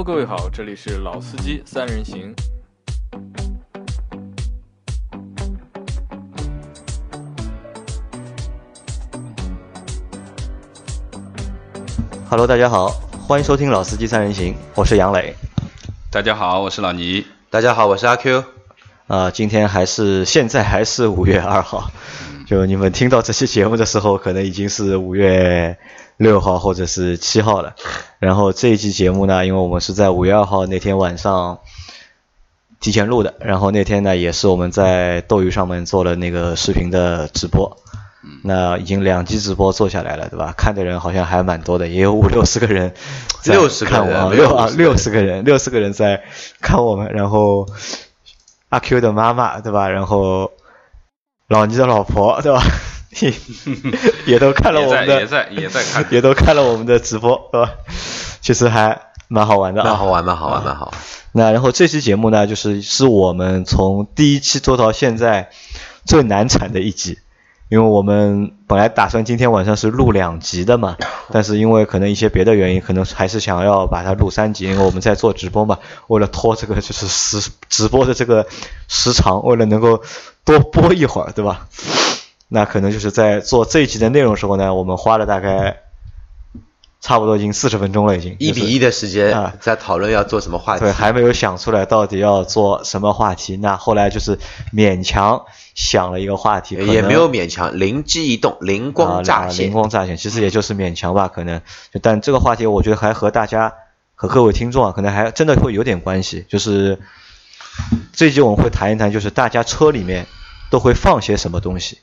Hello， 各位好，这里是老司机三人行。Hello， 大家好，欢迎收听老司机三人行，我是杨磊。大家好，我是老倪。大家好，我是阿 Q。今天现在还是5月2号，就你们听到这期节目的时候，可能已经是5月6号或者是7号了。然后这一期节目呢，因为我们是在5月2号那天晚上提前录的，然后那天呢也是我们在斗鱼上面做了那个视频的直播，那已经2期直播做下来了，对吧？看的人好像还蛮多的，也有5、60个人在看我，60个人在看我们，然后阿 Q 的妈妈，对吧？然后老倪的老婆，对吧？也都看了我们的，也都看了我们的直播，对吧？其实还蛮好玩的，蛮好玩。那然后这期节目呢，就是我们从第一期做到现在最难产的一集，因为我们本来打算今天晚上是录2集的嘛，但是因为可能一些别的原因，可能还是想要把它录3集，因为我们在做直播嘛，为了拖这个就是直播的这个时长，为了能够多播一会儿，对吧？那可能就是在做这一集的内容时候呢，我们花了大概差不多已经40分钟了，已经1:1的时间啊，在讨论要做什么话题，对，还没有想出来到底要做什么话题。那后来就是勉强想了一个话题，也没有勉强，灵机一动，灵光乍现，其实也就是勉强吧，可能。但这个话题我觉得还和各位听众啊，可能还真的会有点关系。就是这一集我们会谈一谈，就是大家车里面都会放些什么东西，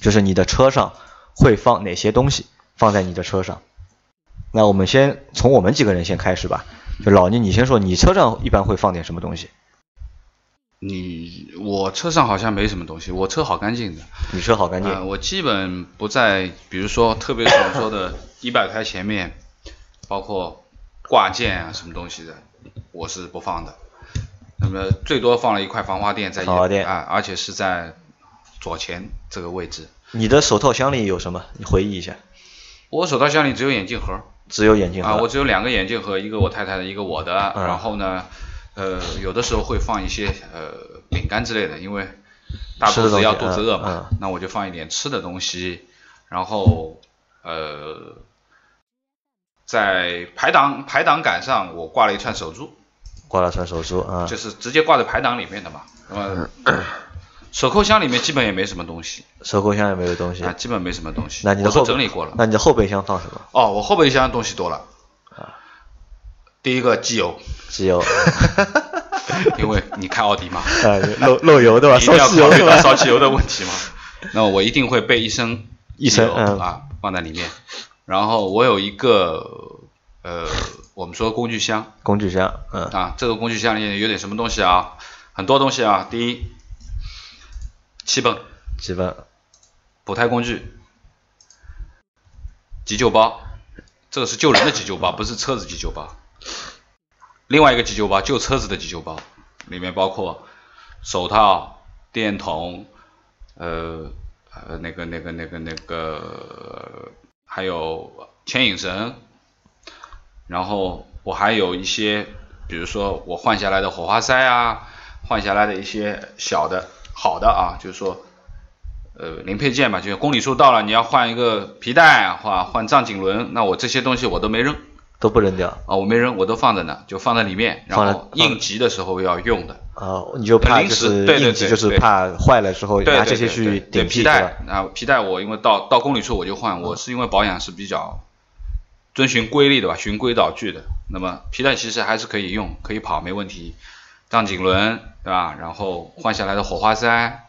就是你的车上会放哪些东西，放在你的车上。那我们先从我们几个人先开始吧，就老倪你先说，你车上一般会放点什么东西？我车上好像没什么东西，我车好干净的。你车好干净？我基本不在，比如说特别是我说的100开前面，包括挂件啊什么东西的，我是不放的。那么最多放了一块防滑垫在啊，而且是在左前这个位置。你的手套箱里有什么？你回忆一下。我手套箱里只有眼镜盒。只有眼镜盒啊，我只有2个眼镜盒，一个我太太的，一个我的。然后呢，有的时候会放一些饼干之类的，因为大肚子要肚子饿嘛，那我就放一点吃的东西。然后在排挡杆上我挂了一串手珠，啊，就是直接挂在排挡里面的嘛。手扣箱里面基本也没什么东西，啊，基本没什么东西。那你的后我都整理过了。那你的后备箱放什么？哦，我后备箱东西多了。第一个机油，因为你看奥迪嘛，漏油对吧？烧汽油对吧？烧汽油的问题嘛。那我一定会备一升啊，放在里面。然后我有一个我们说工具箱，啊，这个工具箱里有点什么东西啊？很多东西啊。第一，气泵，补胎工具，急救包，这个是救人的急救包，不是车子急救包。另外一个急救包，救车子的急救包，里面包括手套、电筒，还有牵引绳。然后我还有一些，比如说我换下来的火花塞啊，换下来的一些小的。好的啊，就是说零配件吧，就是公里数到了你要换一个皮带啊，换杖颈轮，那我这些东西我都没扔，都不扔掉啊，我没扔，我都放着呢，就放在里面，然后应急的时候要用的啊。你就怕就是应急，就是怕坏了之后拿这些去顶皮带啊。皮带我因为到公里数我就换，我是因为保养是比较遵循规律的吧，循规蹈矩的。那么皮带其实还是可以用，可以跑没问题，杖颈轮对吧？然后换下来的火花塞，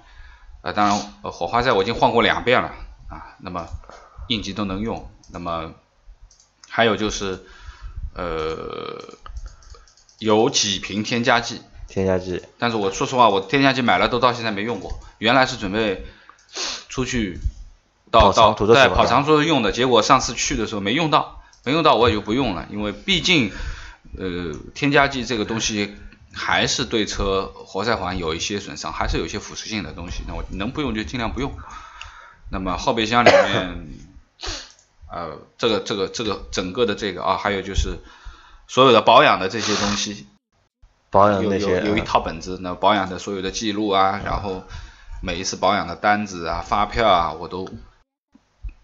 当然火花塞我已经换过2遍了啊。那么应急都能用。那么还有就是有几瓶添加剂，但是我说实话，我添加剂买了都到现在没用过。原来是准备出去跑长途用的，结果上次去的时候没用到，我也就不用了，因为毕竟添加剂这个东西。还是对车活塞环有一些损伤，还是有一些腐蚀性的东西，那我能不用就尽量不用。那么后备箱里面，这个整个的这个啊，还有就是所有的保养的这些东西，保养那些有一套本子，那保养的所有的记录啊，然后每一次保养的单子啊、发票啊，我都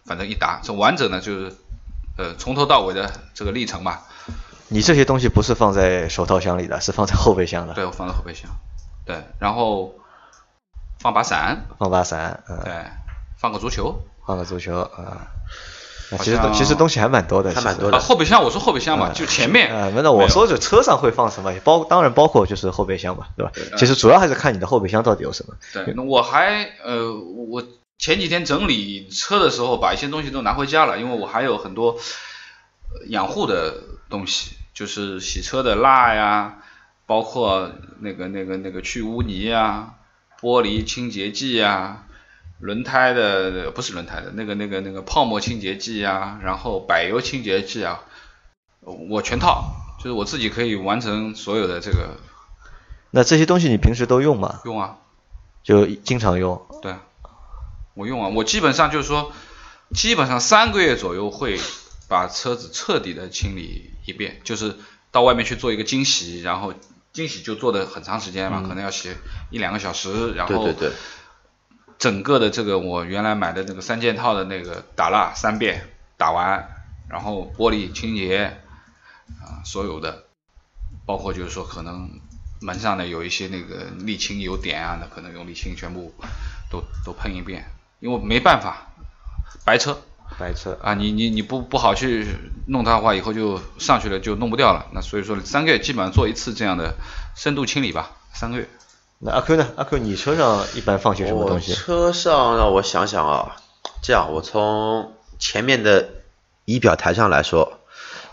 反正一打，这完整的就是从头到尾的这个历程嘛。你这些东西不是放在手套箱里的，是放在后备箱的。对，我放在后备箱。对，然后放把伞，对，放个足球，啊。其实东西还蛮多的，后备箱，我说后备箱嘛，就前面。那我说就车上会放什么，当然包括就是后备箱嘛，对吧？其实主要还是看你的后备箱到底有什么。对，那我还我前几天整理车的时候，把一些东西都拿回家了，因为我还有很多养护的东西，就是洗车的蜡呀，包括那个去污泥啊，玻璃清洁剂啊。轮胎的不是轮胎的那个泡沫清洁剂啊，然后柏油清洁剂啊，我全套，就是我自己可以完成所有的这个。那这些东西你平时都用吗？用啊，就经常用。对，我用啊，我基本上就是说，3个月左右会把车子彻底的清理一遍，就是到外面去做一个精洗，然后精洗就做的很长时间嘛，可能要洗1-2个小时，然后对。整个的这个我原来买的那个3件套的那个打蜡3遍打完，然后玻璃清洁啊，所有的，包括就是说可能门上的有一些那个沥青有点啊，那可能用沥青全部都喷一遍，因为没办法，白车啊，你不好去弄它的话，以后就上去了就弄不掉了，那所以说3个月基本上做一次这样的深度清理吧，3个月。那阿 Q 呢？阿 Q， 你车上一般放些什么东西？车上让我想想啊，这样我从前面的仪表台上来说，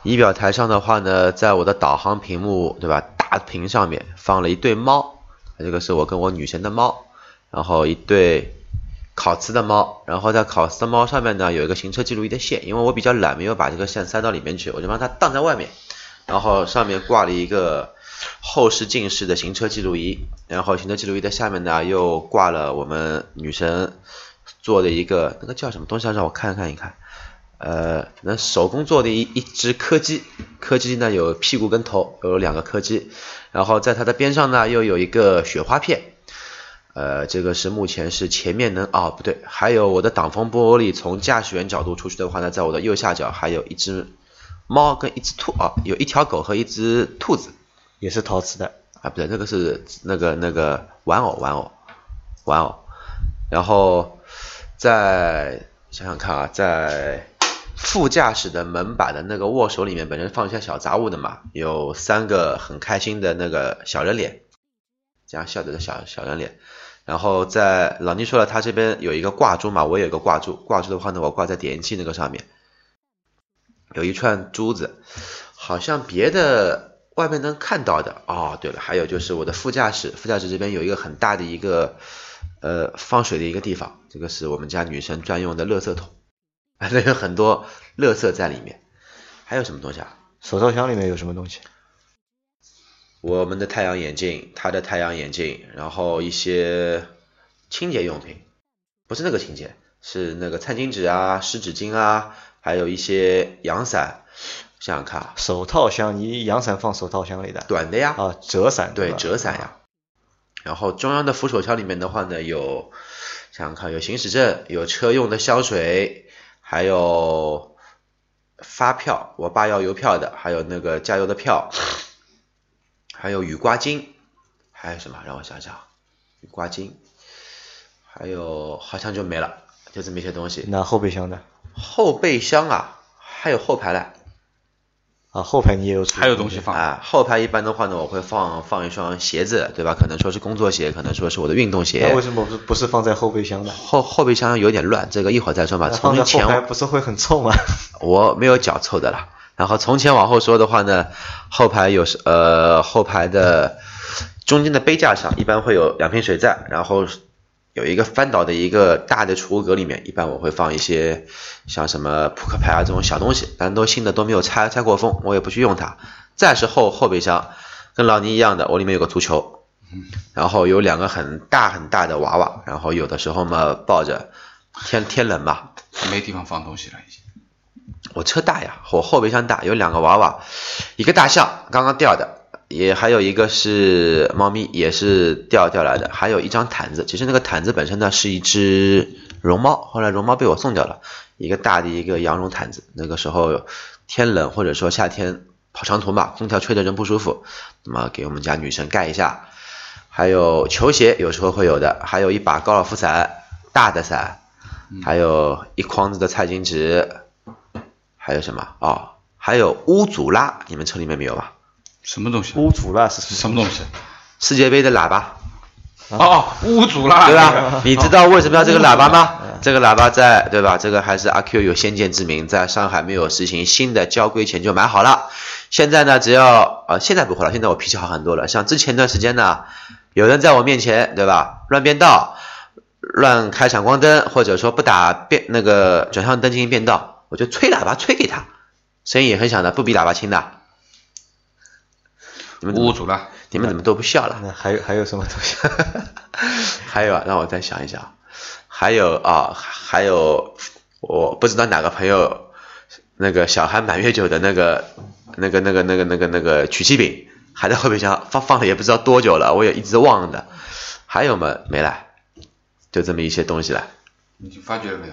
仪表台上的话呢，在我的导航屏幕对吧，大屏上面放了一对猫，这个是我跟我女神的猫，然后一对烤瓷的猫，然后在烤瓷的猫上面呢有一个行车记录仪的线，因为我比较懒，没有把这个线塞到里面去，我就把它荡在外面，然后上面挂了一个后视镜式的行车记录仪，然后行车记录仪的下面呢又挂了我们女神做的一个那个叫什么东西，让我看一看，那手工做的一只柯基呢有屁股跟头，有2个柯基，然后在它的边上呢又有一个雪花片，这个是目前是前面能不对，还有我的挡风玻璃从驾驶员角度出去的话呢，在我的右下角还有一只猫跟一只兔有一条狗和一只兔子。也是陶瓷的不对，那个是那个玩偶，然后再想看啊，在副驾驶的门把的那个握手里面，本身放一些小杂物的嘛，有3个很开心的那个小人脸，这样笑着的小人脸，然后在老倪说了，他这边有一个挂珠嘛，我也有一个挂珠的话呢，我挂在点烟器那个上面，有一串珠子，好像别的。外面能看到的对了，还有就是我的副驾驶这边有一个很大的一个放水的一个地方，这个是我们家女生专用的垃圾桶，那有很多垃圾在里面。还有什么东西啊？手套箱里面有什么东西？我们的太阳眼镜，她的太阳眼镜，然后一些清洁用品，不是那个清洁，是那个餐巾纸啊、湿纸巾啊，还有一些阳伞。想想看啊，手套箱，你阳伞放手套箱里的，短的呀，折伞，对，折伞呀。然后中央的扶手箱里面的话呢，有想想看，有行驶证，有车用的香水，还有发票，我爸要邮票的，还有那个加油的票，还有雨刮巾，还有什么？让我想想，雨刮巾，还有好像就没了，就这么一些东西。那后备箱呢？后备箱啊，还有后排嘞。后排你也有，还有东西放啊。后排一般的话呢，我会放一双鞋子，对吧？可能说是工作鞋，可能说是我的运动鞋。那为什么不是放在后备箱呢？后备箱有点乱，这个一会儿再说吧。从前后排不是会很臭吗？我没有脚臭的啦。然后从前往后说的话呢，后排的中间的杯架上一般会有2瓶水在，然后有一个翻倒的一个大的储物格，里面一般我会放一些像什么扑克牌啊这种小东西，但都新的都没有拆过封，我也不去用它。再是后备箱，跟老倪一样的，我里面有个足球，然后有2个很大的娃娃，然后有的时候嘛抱着，天冷嘛，没地方放东西了已经。我车大呀，我后备箱大，有两个娃娃，一个大象刚刚掉的，也还有一个是猫咪，也是掉来的，还有一张毯子。其实那个毯子本身呢是一只绒猫，后来绒猫被我送掉了，一个大的一个羊绒毯子。那个时候天冷或者说夏天跑长途嘛，空调吹的人不舒服，那么给我们家女神盖一下。还有球鞋，有时候会有的，还有一把高尔夫伞，大的伞，还有一筐子的菜巾纸，还有什么哦，还有乌祖拉，你们车里面没有吧？什么东西？乌祖拉是什么东西？世界杯的喇叭。哦，乌祖拉，对吧？你知道为什么要这个喇叭吗？这个喇叭在，对吧？这个还是阿 Q 有先见之明，在上海没有实行新的交规前就买好了。现在呢，只要现在不会了，现在我脾气好很多了。像之前段时间呢，有人在我面前，对吧？乱变道，乱开闪光灯，或者说不打转向灯进行变道，我就吹喇叭吹给他，声音也很响的，不比喇叭轻的。乌祖拉，你们怎么都不笑了？还有什么东西？还有啊，让我再想一想。还有，我不知道哪个朋友那个小孩满月酒的那个曲奇饼还在后备箱放了也不知道多久了，我也一直忘的。还有嘛没了，就这么一些东西了。你发觉了没有？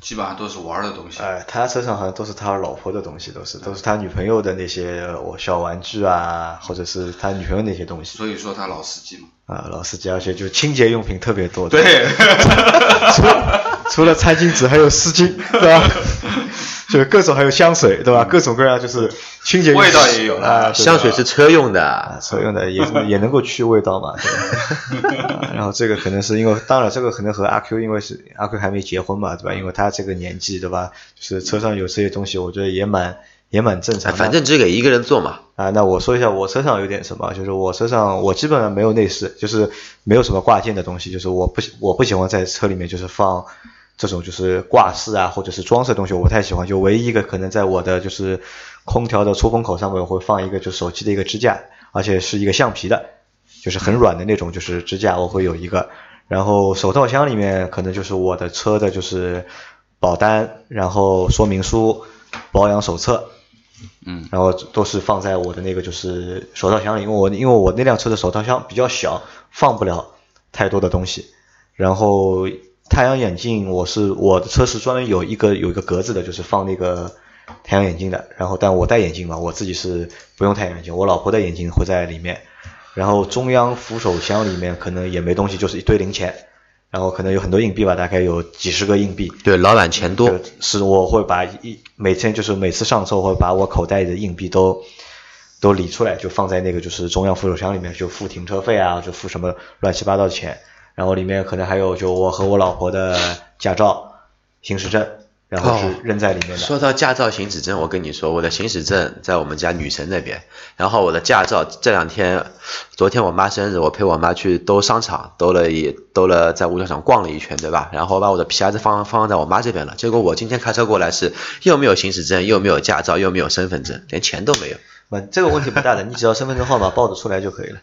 基本上都是玩的东西。他车上好像都是他老婆的东西，都是他女朋友的那些小玩具啊，或者是他女朋友那些东西。所以说他老司机嘛。老司机，而且就清洁用品特别多。对。除了餐巾纸，还有湿巾，对吧？就各种还有香水，对吧？各种各样就是清洁用品。味道也有啊，香水是车用的，车用的也能够去味道嘛。对吧然后这个可能是因为，当然这个可能和阿 Q， 因为是阿 Q 还没结婚嘛，对吧？因为他这个年纪，对吧？就是车上有这些东西，我觉得也蛮正常的。反正只给一个人做嘛。那我说一下我车上有点什么，就是我车上我基本上没有内饰，就是没有什么挂件的东西，就是我不喜欢在车里面就是放这种就是挂饰啊或者是装饰的东西，我不太喜欢。就唯一一个可能在我的就是空调的出风口上面我会放一个就是手机的一个支架，而且是一个橡皮的，就是很软的那种就是支架，我会有一个。然后手套箱里面可能就是我的车的就是保单，然后说明书、保养手册，然后都是放在我的那个就是手套箱里，因为我那辆车的手套箱比较小，放不了太多的东西。然后太阳眼镜，我的车是专门有一个格子的，就是放那个太阳眼镜的。然后但我戴眼镜嘛，我自己是不用太阳眼镜，我老婆的眼镜会在里面。然后中央扶手箱里面可能也没东西，就是一堆零钱。然后可能有很多硬币吧，大概有几十个硬币。对，老板钱多。是，我会把每天就是每次上车，我会把我口袋的硬币都理出来，就放在那个就是中央扶手箱里面，就付停车费啊，就付什么乱七八糟的钱。然后里面可能还有就我和我老婆的驾照、行驶证，然后是扔在里面的。说到驾照、行驶证，我跟你说，我的行驶证在我们家女神那边，然后我的驾照这两天，昨天我妈生日，我陪我妈去兜商场，兜了在物产厂逛了一圈，对吧？然后把我的皮夹子放在我妈这边了。结果我今天开车过来是又没有行驶证，又没有驾照，又没有身份证，连钱都没有。这个问题不大的，你只要身份证号码报得出来就可以了。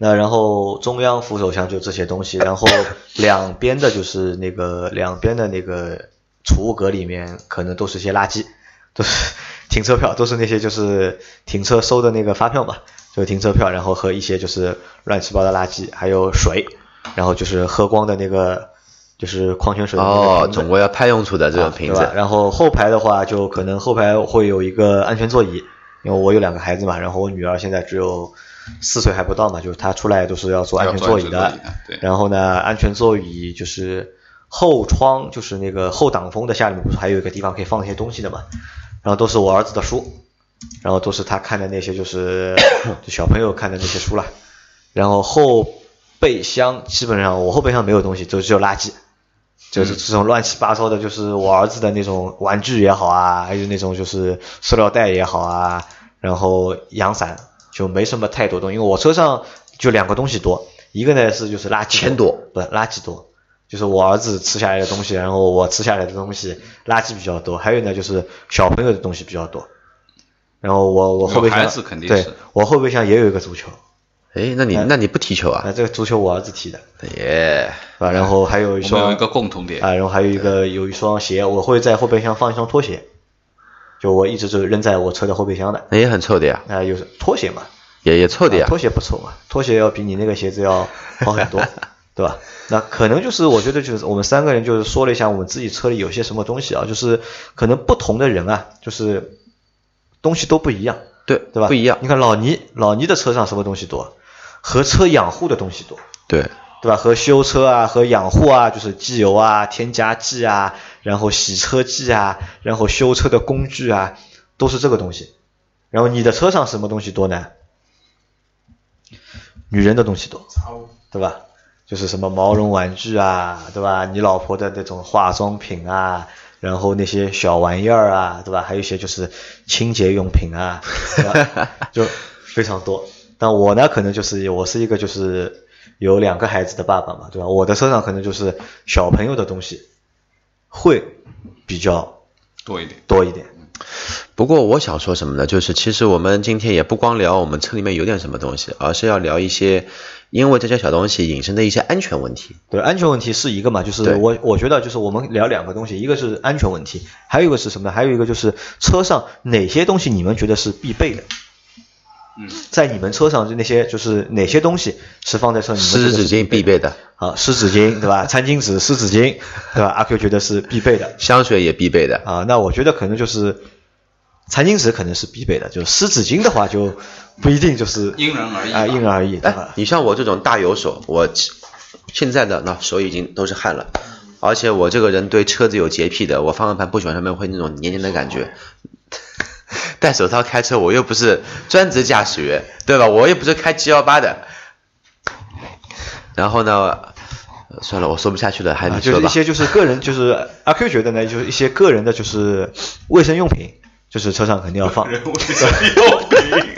那然后中央扶手箱就这些东西，然后两边的那个储物格里面可能都是些垃圾，都是停车票，都是那些就是停车收的那个发票嘛，就停车票，然后和一些就是乱七八糟的垃圾，还有水，然后就是喝光的那个就是矿泉水的总归要派用处的这种瓶子。然后后排的话，就可能后排会有一个安全座椅，因为我有两个孩子嘛，然后我女儿现在只有4岁还不到嘛，就是他出来都是要坐安全座椅的。然后呢，安全座椅就是后窗，就是那个后挡风的下面不是还有一个地方可以放一些东西的嘛？然后都是我儿子的书，然后都是他看的那些就是小朋友看的那些书了。然后后备箱基本上我后备箱没有东西，就只有垃圾，就是这种乱七八糟的，就是我儿子的那种玩具也好啊，还有那种就是塑料袋也好啊，然后阳伞。就没什么太多东西，因为我车上就两个东西多，一个呢是就是垃圾钱多，不垃圾多，就是我儿子吃下来的东西，然后我吃下来的东西垃圾比较多，还有呢就是小朋友的东西比较多。然后我后备箱，对，我后备箱也有一个足球。那你不踢球啊？这个足球我儿子踢的。耶、yeah, 啊，然后还有一双，我们有一个共同点啊，然后还有一双鞋，我会在后备箱放一双拖鞋。就我一直就扔在我车的后备箱的。那也很臭的呀。有拖鞋嘛，也臭的呀。拖鞋不臭嘛，拖鞋要比你那个鞋子要好很多，对吧？那可能就是我觉得就是我们三个人就是说了一下我们自己车里有些什么东西啊，就是可能不同的人啊，就是东西都不一样，对吧？不一样。你看老倪的车上什么东西多？和车养护的东西多，对吧？和修车啊，和养护啊，就是机油啊、添加剂啊，然后洗车剂啊，然后修车的工具啊，都是这个东西。然后你的车上什么东西多呢？女人的东西多，对吧？就是什么毛绒玩具啊，对吧？你老婆的那种化妆品啊，然后那些小玩意儿啊，对吧？还有一些就是清洁用品啊，对吧？就非常多。但我呢，可能就是我是一个就是有两个孩子的爸爸嘛，对吧？我的车上可能就是小朋友的东西会比较多一点。不过我想说什么呢，就是其实我们今天也不光聊我们车里面有点什么东西，而是要聊一些因为这些小东西引申的一些安全问题。对，安全问题是一个嘛，就是我觉得就是我们聊两个东西，一个是安全问题，还有一个是什么呢？还有一个就是车上哪些东西你们觉得是必备的。在你们车上那些就是哪些东西是放在车上？湿纸巾必备的啊，湿纸巾对吧？餐巾纸、湿纸巾对吧？阿 Q 觉得是必备的，香水也必备的啊。那我觉得可能就是餐巾纸可能是必备的，就湿纸巾的话就不一定，就是因人而异啊，因人而异。你像我这种大油手，我现在的那手已经都是汗了，而且我这个人对车子有洁癖的，我方向盘不喜欢上面会那种黏黏的感觉。戴手套开车，我又不是专职驾驶员，对吧？我又不是开718的。然后呢，算了，我说不下去了，还是说吧。就是一些就是个人，就是阿 Q 觉得呢，就是一些个人的，就是卫生用品，就是车上肯定要放。卫生用品，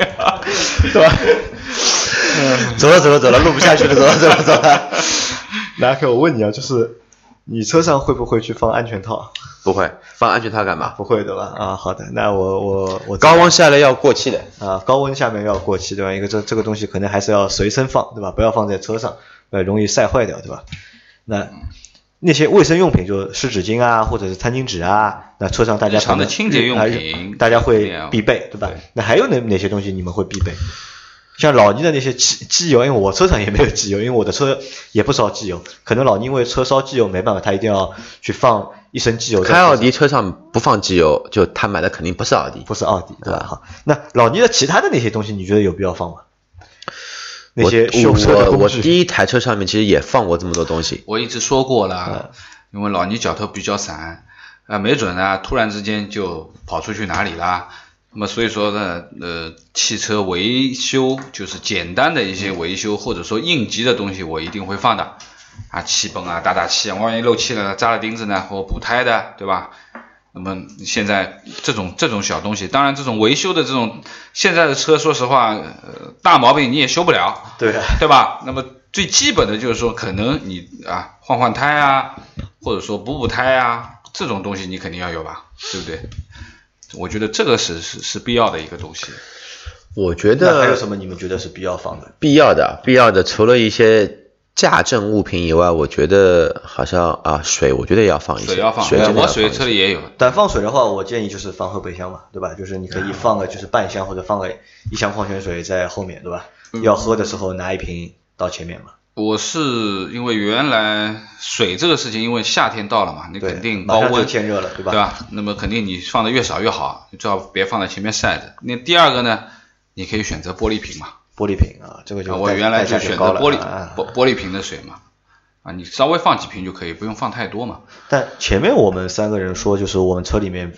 对吧？走了，录不下去了，走了。阿 Q， 我问你啊，就是你车上会不会去放安全套？不会，放安全套干嘛？不会的吧？啊，好的，那我高温下来要过期的啊，高温下面要过期对吧？一个这个东西可能还是要随身放对吧？不要放在车上，容易晒坏掉对吧？那些卫生用品就湿纸巾啊，或者是餐巾纸啊，那车上大家日常的清洁用品大家会必备对吧？对，那还有哪些东西你们会必备？像老倪的那些机油，因为我车上也没有机油，因为我的车也不烧机油。可能老倪因为车烧机油没办法，他一定要去放一升机油。开奥迪车上不放机油，就他买的肯定不是奥迪，对吧？好，那老倪的其他的那些东西，你觉得有必要放吗？那些修车的工具。我第一台车上面其实也放过这么多东西。我一直说过了，因为老倪脚头比较散，没准呢突然之间就跑出去哪里啦。那么所以说呢，汽车维修就是简单的一些维修，或者说应急的东西，我一定会放的啊，气泵啊、打气啊，万一漏气了、扎了钉子呢，或补胎的，对吧？那么现在这种小东西，当然这种维修的这种现在的车，说实话，大毛病你也修不了，对的，对吧？那么最基本的就是说，可能你啊换胎啊，或者说补胎啊，这种东西你肯定要有吧，对不对？我觉得这个是必要的一个东西。我觉得还有什么你们觉得是必要放的？必要的，除了一些驾证物品以外，我觉得好像啊，水我觉得也要放一些。水要放，我水车里也有。但放水的话，我建议就是放后备箱嘛，对吧？就是你可以放个就是半箱或者放个一箱矿泉水在后面，对吧？要喝的时候拿一瓶到前面嘛。我是因为原来水这个事情，因为夏天到了嘛，你肯定高温天热了，对吧？对吧？那么肯定你放的越少越好，你最好别放在前面晒着。那第二个呢，你可以选择玻璃瓶嘛。玻璃瓶啊，这个就我原来就选择玻璃瓶的水嘛。啊，你稍微放几瓶就可以，不用放太多嘛。但前面我们三个人说，就是我们车里面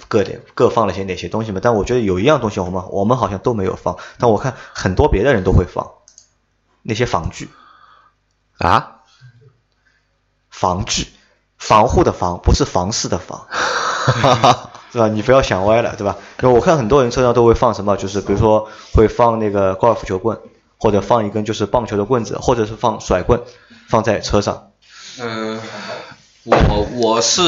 各放了些哪些东西嘛？但我觉得有一样东西我们好像都没有放，但我看很多别的人都会放那些防具。啊，防具，防护的防，不是房事的房，是吧？你不要想歪了，对吧？因为我看很多人车上都会放什么，就是比如说会放那个高尔夫球棍，或者放一根就是棒球的棍子，或者是放甩棍，放在车上。我是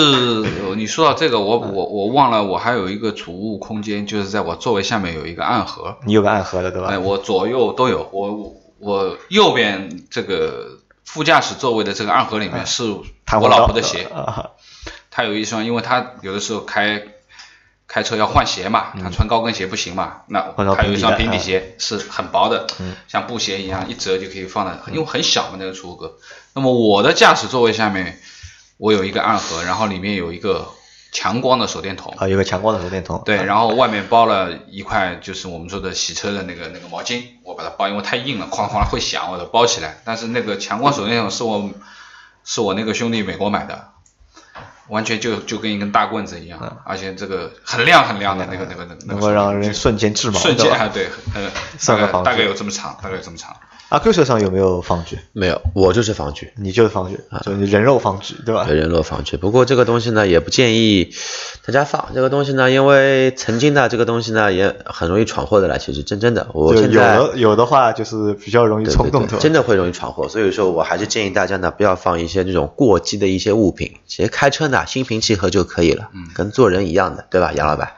你说到这个，我忘了，我还有一个储物空间，就是在我座位下面有一个暗盒。你有个暗盒的，对吧？哎，我左右都有，我右边这个。副驾驶座位的这个暗盒里面是我老婆的鞋，她有一双，因为她有的时候开开车要换鞋嘛，他穿高跟鞋不行嘛，那还有一双平底鞋是很薄的，像布鞋一样，一折就可以放在，因为很小嘛那个储物格。那么我的驾驶座位下面，我有一个暗盒，然后里面有一个强光的手电筒啊，有个强光的手电筒，对，然后外面包了一块就是我们说的洗车的那个毛巾，我把它包，因为太硬了，哐哐会响，我都包起来。但是那个强光手电筒是我那个兄弟美国买的。完全就跟一根大棍子一样，而且这个很亮很亮的那个能够让人瞬间致盲，瞬间啊，对，大概有这么长，阿 Q 车上有没有防具？没有，我就是防具，你就是防具，就你人肉防具，对吧？对，人肉防具。不过这个东西呢，也不建议大家放这个东西呢，因为曾经的这个东西呢，也很容易闯祸的来。其实真的，我现在有的话就是比较容易冲动的，对对对，真的会容易闯祸。所以说我还是建议大家呢，不要放一些这种过激的一些物品，其实开车呢。心平气和就可以了，跟做人一样的，对吧，杨老板？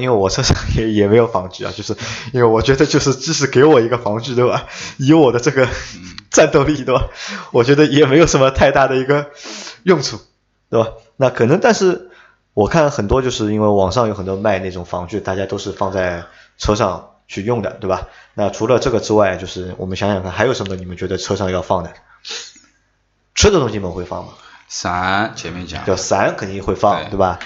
因为我车上也没有防具啊，就是因为我觉得就是即使给我一个防具，对吧？以我的这个战斗力，对吧？我觉得也没有什么太大的一个用处，对吧？那可能，但是我看很多就是因为网上有很多卖那种防具，大家都是放在车上去用的，对吧？那除了这个之外，就是我们想想看，还有什么你们觉得车上要放的？吃的东西你们会放吗？伞，前面讲，伞肯定会放， 对吧？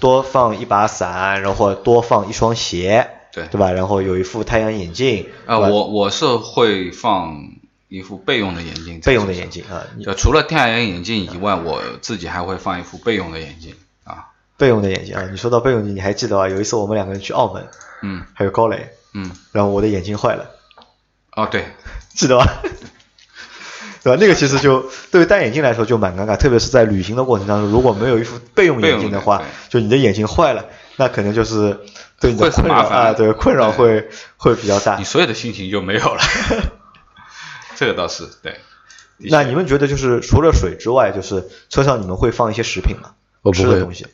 多放一把伞，然后多放一双鞋，对吧？然后有一副太阳眼镜啊，我是会放一副备用的眼镜，备用的眼镜啊，除了太阳眼镜以外，我自己还会放一副备用的眼镜啊，备用的眼镜啊。你说到备用眼镜，你还记得啊？有一次我们两个人去澳门，还有高磊，然后我的眼镜坏了，哦，对，记得吧？对吧？那个其实就对于戴眼镜来说就蛮尴尬，特别是在旅行的过程当中，如果没有一副备用眼镜的话，就你的眼镜坏了，那可能就是对你的困扰啊，对，困扰会比较大，你所有的心情就没有了。这个倒是对。那你们觉得就是除了水之外，就是车上你们会放一些食品吗？我不会，吃的东西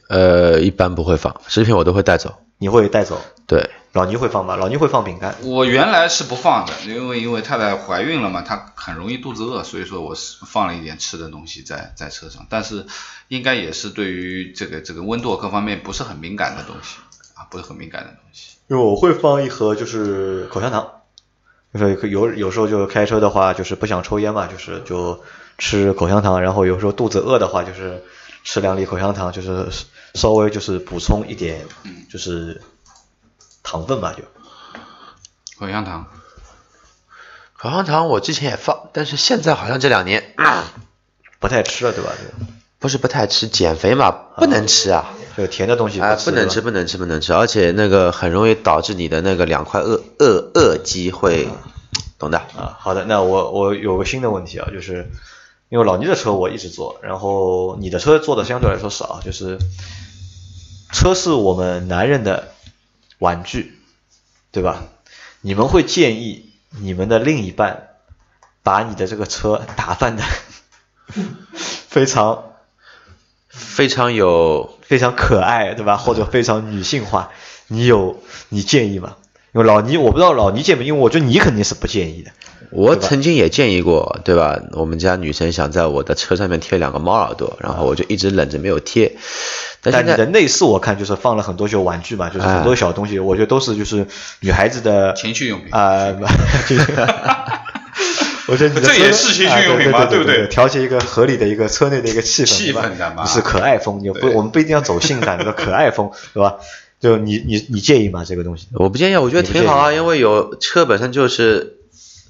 一般不会放，食品我都会带走。你会带走？对。老倪会放吗？老倪会放饼干。我原来是不放的，因为太太怀孕了嘛，她很容易肚子饿，所以说我放了一点吃的东西在车上，但是应该也是对于这个温度各方面不是很敏感的东西啊，不是很敏感的东西。因为我会放一盒就是口香糖，就是有时候就开车的话就是不想抽烟嘛，就是就吃口香糖，然后有时候肚子饿的话就是吃2粒口香糖，就是稍微就是补充一点就是糖分吧，就口香糖我之前也放，但是现在好像这2年不太吃了，对吧？不是不太吃，减肥嘛，不能吃啊，有甜的东西不能吃，而且那个很容易导致你的那个2块饿肌会，懂的啊。好的，那我有个新的问题啊，就是因为老倪的车我一直坐，然后你的车坐的相对来说少，就是车是我们男人的玩具，对吧？你们会建议你们的另一半把你的这个车打扮的非常可爱，对吧？或者非常女性化，你建议吗？因为老倪，我不知道老倪建不，因为我觉得你肯定是不建议的。我曾经也建议过，对吧？我们家女生想在我的车上面贴2个猫耳朵，然后我就一直忍着没有贴。但你的内饰我看就是放了很多些玩具嘛，就是很多小东西，我觉得都是就是女孩子的情趣用品啊。我觉得你这也是情趣用品嘛，对不对？调节一个合理的一个车内的一个气氛干嘛？你是可爱风，我们不一定要走性感的可爱风，对吧？就你介意吗？这个东西我不介意，我觉得挺好啊，因为有车本身就是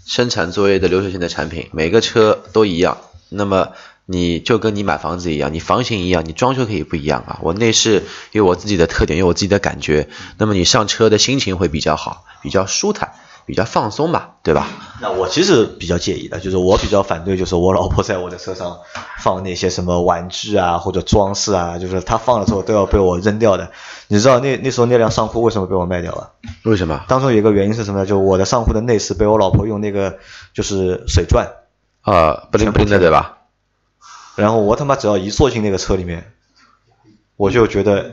生产作业的流水线的产品，每个车都一样。那么你就跟你买房子一样，你房型一样，你装修可以不一样啊。我内饰有我自己的特点，有我自己的感觉，那么你上车的心情会比较好，比较舒坦，比较放松嘛，对吧？那我其实比较介意的，就是我比较反对，就是我老婆在我的车上放那些什么玩具啊或者装饰啊，就是她放了之后都要被我扔掉的。你知道那时候那辆上酷为什么被我卖掉了？为什么？当中有一个原因是什么呢？就我的上酷的内饰被我老婆用那个就是水钻不灵不灵的，对吧？然后我他妈只要一坐进那个车里面，我就觉得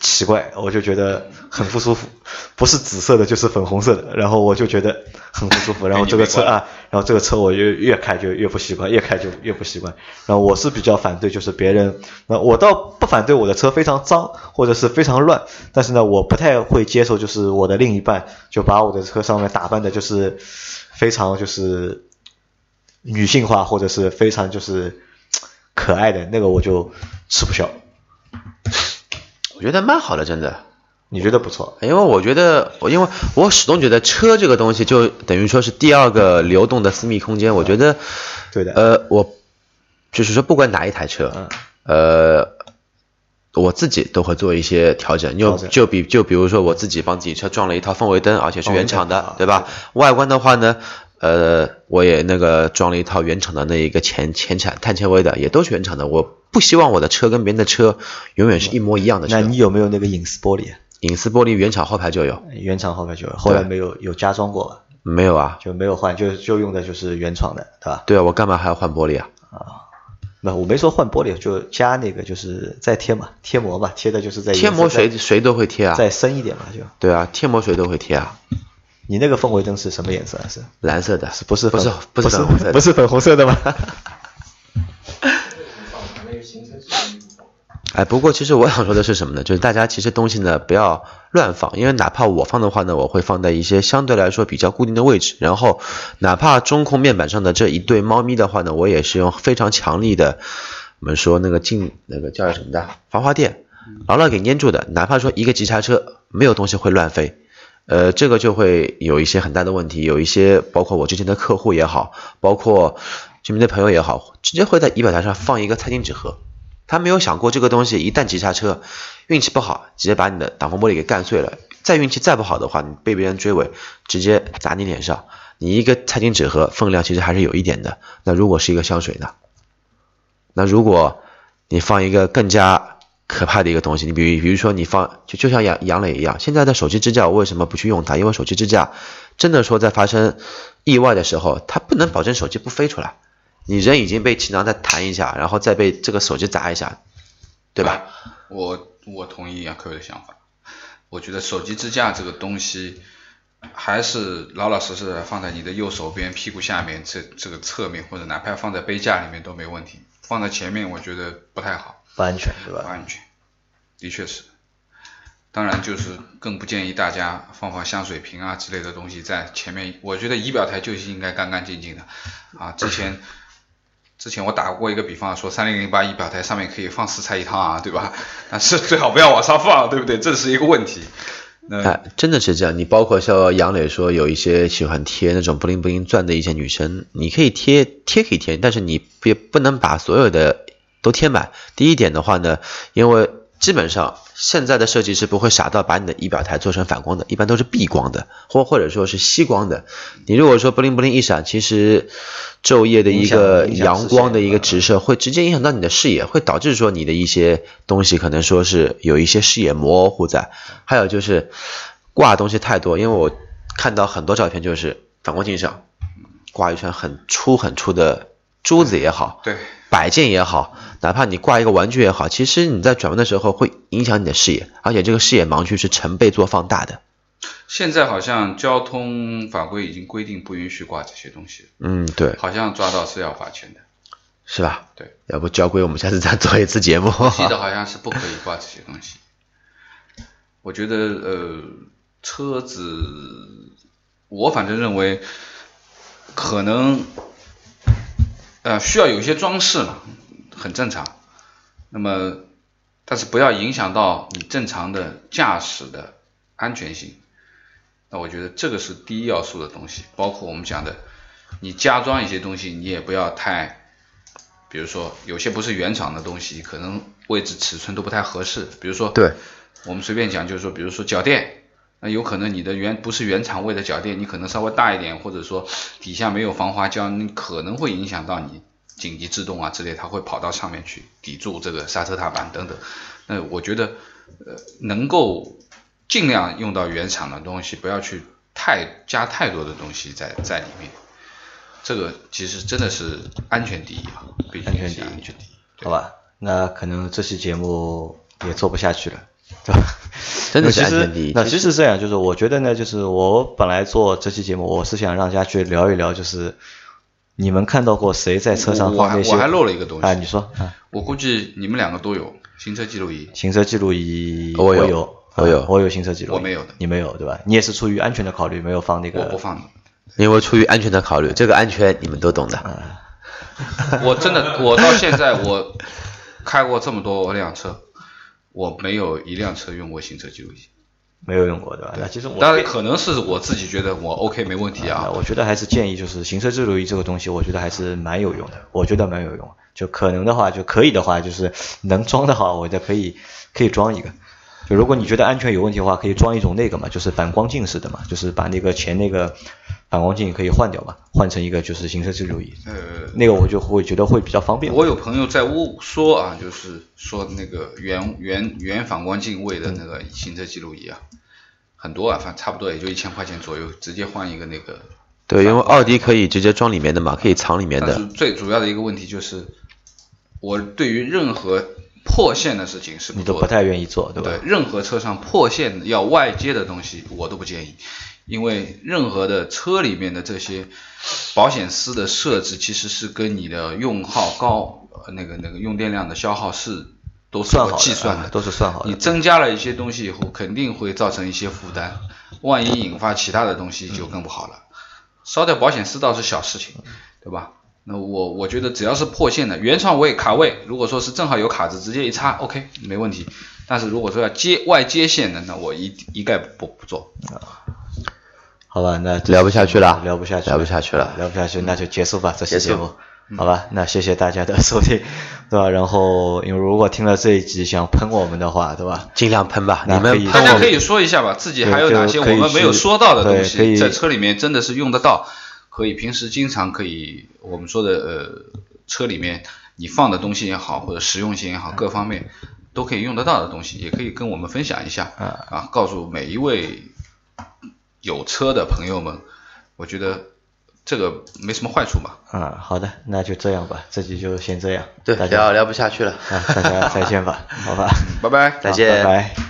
奇怪，我就觉得很不舒服。不是紫色的就是粉红色的，然后我就觉得很不舒服，然后这个车啊，然后这个车我就越开就越不习惯，越开就越不习惯。然后我是比较反对就是别人，那我倒不反对我的车非常脏或者是非常乱，但是呢我不太会接受就是我的另一半就把我的车上面打扮的就是非常就是女性化或者是非常就是可爱的，那个我就吃不消。我觉得蛮好的，真的。你觉得不错，因为我始终觉得车这个东西就等于说是第二个流动的私密空间。我觉得，对的，我就是说不管哪一台车，我自己都会做一些调整。就比如说我自己帮自己车装了一套氛围灯，而且是原厂的，对吧？外观的话呢，我也那个装了一套原厂的那一个前碳纤维的，也都是原厂的。我不希望我的车跟别人的车永远是一模一样的车。那你有没有那个隐私玻璃？隐私玻璃原厂后排就有，后来没有加装过吧？没有啊，就没有换，就用的就是原厂的，对吧？对啊，我干嘛还要换玻璃啊？啊，那我没说换玻璃，就加那个就是再贴嘛，贴膜嘛，贴的就是在贴膜谁都会贴啊，再深一点嘛就。对啊，贴膜谁都会贴啊。你那个氛围灯是什么颜色？是蓝色的，不是粉红色的吗？哎，不过其实我想说的是什么呢？就是大家其实东西呢不要乱放，因为哪怕我放的话呢，我会放在一些相对来说比较固定的位置。然后，哪怕中控面板上的这一对猫咪的话呢，我也是用非常强力的，我们说那个叫什么的防滑垫，牢牢给粘住的。哪怕说一个急刹车，没有东西会乱飞。这个就会有一些很大的问题，有一些包括我之前的客户也好，包括身边的朋友也好，直接会在仪表台上放一个餐巾纸盒。他没有想过这个东西一旦急刹车，运气不好直接把你的挡风玻璃给干碎了，再运气再不好的话，你被别人追尾直接砸你脸上，你一个餐巾纸盒分量其实还是有一点的。那如果是一个香水呢？那如果你放一个更加可怕的一个东西，你比如说你放就像杨磊一样，现在的手机支架我为什么不去用它？因为手机支架真的说在发生意外的时候，它不能保证手机不飞出来。你人已经被气囊再弹一下，然后再被这个手机砸一下，对吧？我同意阿 Q 的想法。我觉得手机支架这个东西还是老老实实的放在你的右手边屁股下面这个侧面，或者哪怕放在杯架里面都没问题。放在前面我觉得不太好，不安全，对吧？不安全，的确是。当然就是更不建议大家放香水瓶啊之类的东西在前面。我觉得仪表台就是应该干干净净的啊。之前我打过一个比方说3008仪表台上面可以放4菜一汤啊，对吧？但是最好不要往上放，对不对？这是一个问题。真的是这样。你包括像杨磊说有一些喜欢贴那种不灵不灵钻的一些女生，你可以贴，但是你也不能把所有的都贴满。第一点的话呢，因为基本上现在的设计是不会傻到把你的仪表台做成反光的，一般都是避光的，或者说是吸光的。你如果说不灵不灵一闪，其实昼夜的一个阳光的一个直射会直接影响到你的视野，会导致说你的一些东西可能说是有一些视野模糊在。还有就是挂东西太多，因为我看到很多照片就是反光镜上挂一圈很粗的珠子也好，对，摆件也好，哪怕你挂一个玩具也好，其实你在转弯的时候会影响你的视野，而且这个视野盲区是成倍做放大的。现在好像交通法规已经规定不允许挂这些东西。嗯，对，好像抓到是要罚钱的，是吧？对，要不交规我们下次再做一次节目。我记得好像是不可以挂这些东西。我觉得车子，我反正认为可能。需要有一些装饰嘛，很正常。那么，但是不要影响到你正常的驾驶的安全性。那我觉得这个是第一要素的东西，包括我们讲的，你加装一些东西，你也不要太，比如说有些不是原厂的东西，可能位置尺寸都不太合适。比如说，对，我们随便讲就是说，比如说脚垫，那有可能你的不是原厂位的脚垫，你可能稍微大一点，或者说底下没有防滑胶，你可能会影响到你紧急制动啊之类，它会跑到上面去抵住这个刹车踏板等等。那我觉得能够尽量用到原厂的东西，不要去加太多的东西在里面。这个其实真的是安全第一啊，毕竟是安全第一。好吧，那可能这期节目也做不下去了，对吧？真的是安全第一。其实这样，就是我觉得呢，就是我本来做这期节目，我是想让大家去聊一聊，就是你们看到过谁在车上放那些？我还漏了一个东西啊，你说啊？我估计你们两个都有行车记录仪。行车记录仪，我有行车记录仪，我没有的，你没有对吧？你也是出于安全的考虑，没有放那个。我不放的，因为出于安全的考虑，这个安全你们都懂的。我真的，我到现在我开过这么多辆车，我没有一辆车用过行车记录仪，没有用过对吧？对，其实当然可能是我自己觉得我 OK 没问题啊。我觉得还是建议就是行车记录仪这个东西，我觉得还是蛮有用的，我觉得蛮有用的，就可能的话就可以的话就是能装的话，我觉得可以装一个。就如果你觉得安全有问题的话，可以装一种那个嘛，就是反光镜式的嘛，就是把那个前那个反光镜可以换掉嘛，换成一个就是行车记录仪。那个我就会觉得会比较方便。我有朋友在说啊，就是说那个原反光镜位的那个行车记录仪啊，很多啊，反正差不多也就1000块钱左右，直接换一个那个。对，因为奥迪可以直接装里面的嘛，可以藏里面的。但是最主要的一个问题就是，我对于任何破线的事情是不做的，你都不太愿意做，对吧？对，任何车上破线要外接的东西，我都不建议，因为任何的车里面的这些保险丝的设置，其实是跟你的用耗高，那个用电量的消耗是都是计算的，都是算好的。你增加了一些东西以后，肯定会造成一些负担，万一引发其他的东西就更不好了。烧掉保险丝倒是小事情，对吧？那我觉得只要是破线的原创位卡位，如果说是正好有卡子直接一插 OK 没问题，但是如果说要外接线的，那我一概不做。好吧，那聊不下去了，那就结束吧，这期节目。好吧，那谢谢大家的收听，对吧？然后因为如果听了这一集想喷我们的话，对吧？尽量喷吧，你们大家可以说一下吧，自己还有哪些我们没有说到的东西，在车里面真的是用得到。可以平时经常可以我们说的车里面你放的东西也好，或者实用性也好，各方面都可以用得到的东西，也可以跟我们分享一下啊，告诉每一位有车的朋友们，我觉得这个没什么坏处嘛。啊，好的，那就这样吧，这集就先这样，对，大家聊不下去了啊，大家再见吧，好吧，拜拜，再见，拜拜。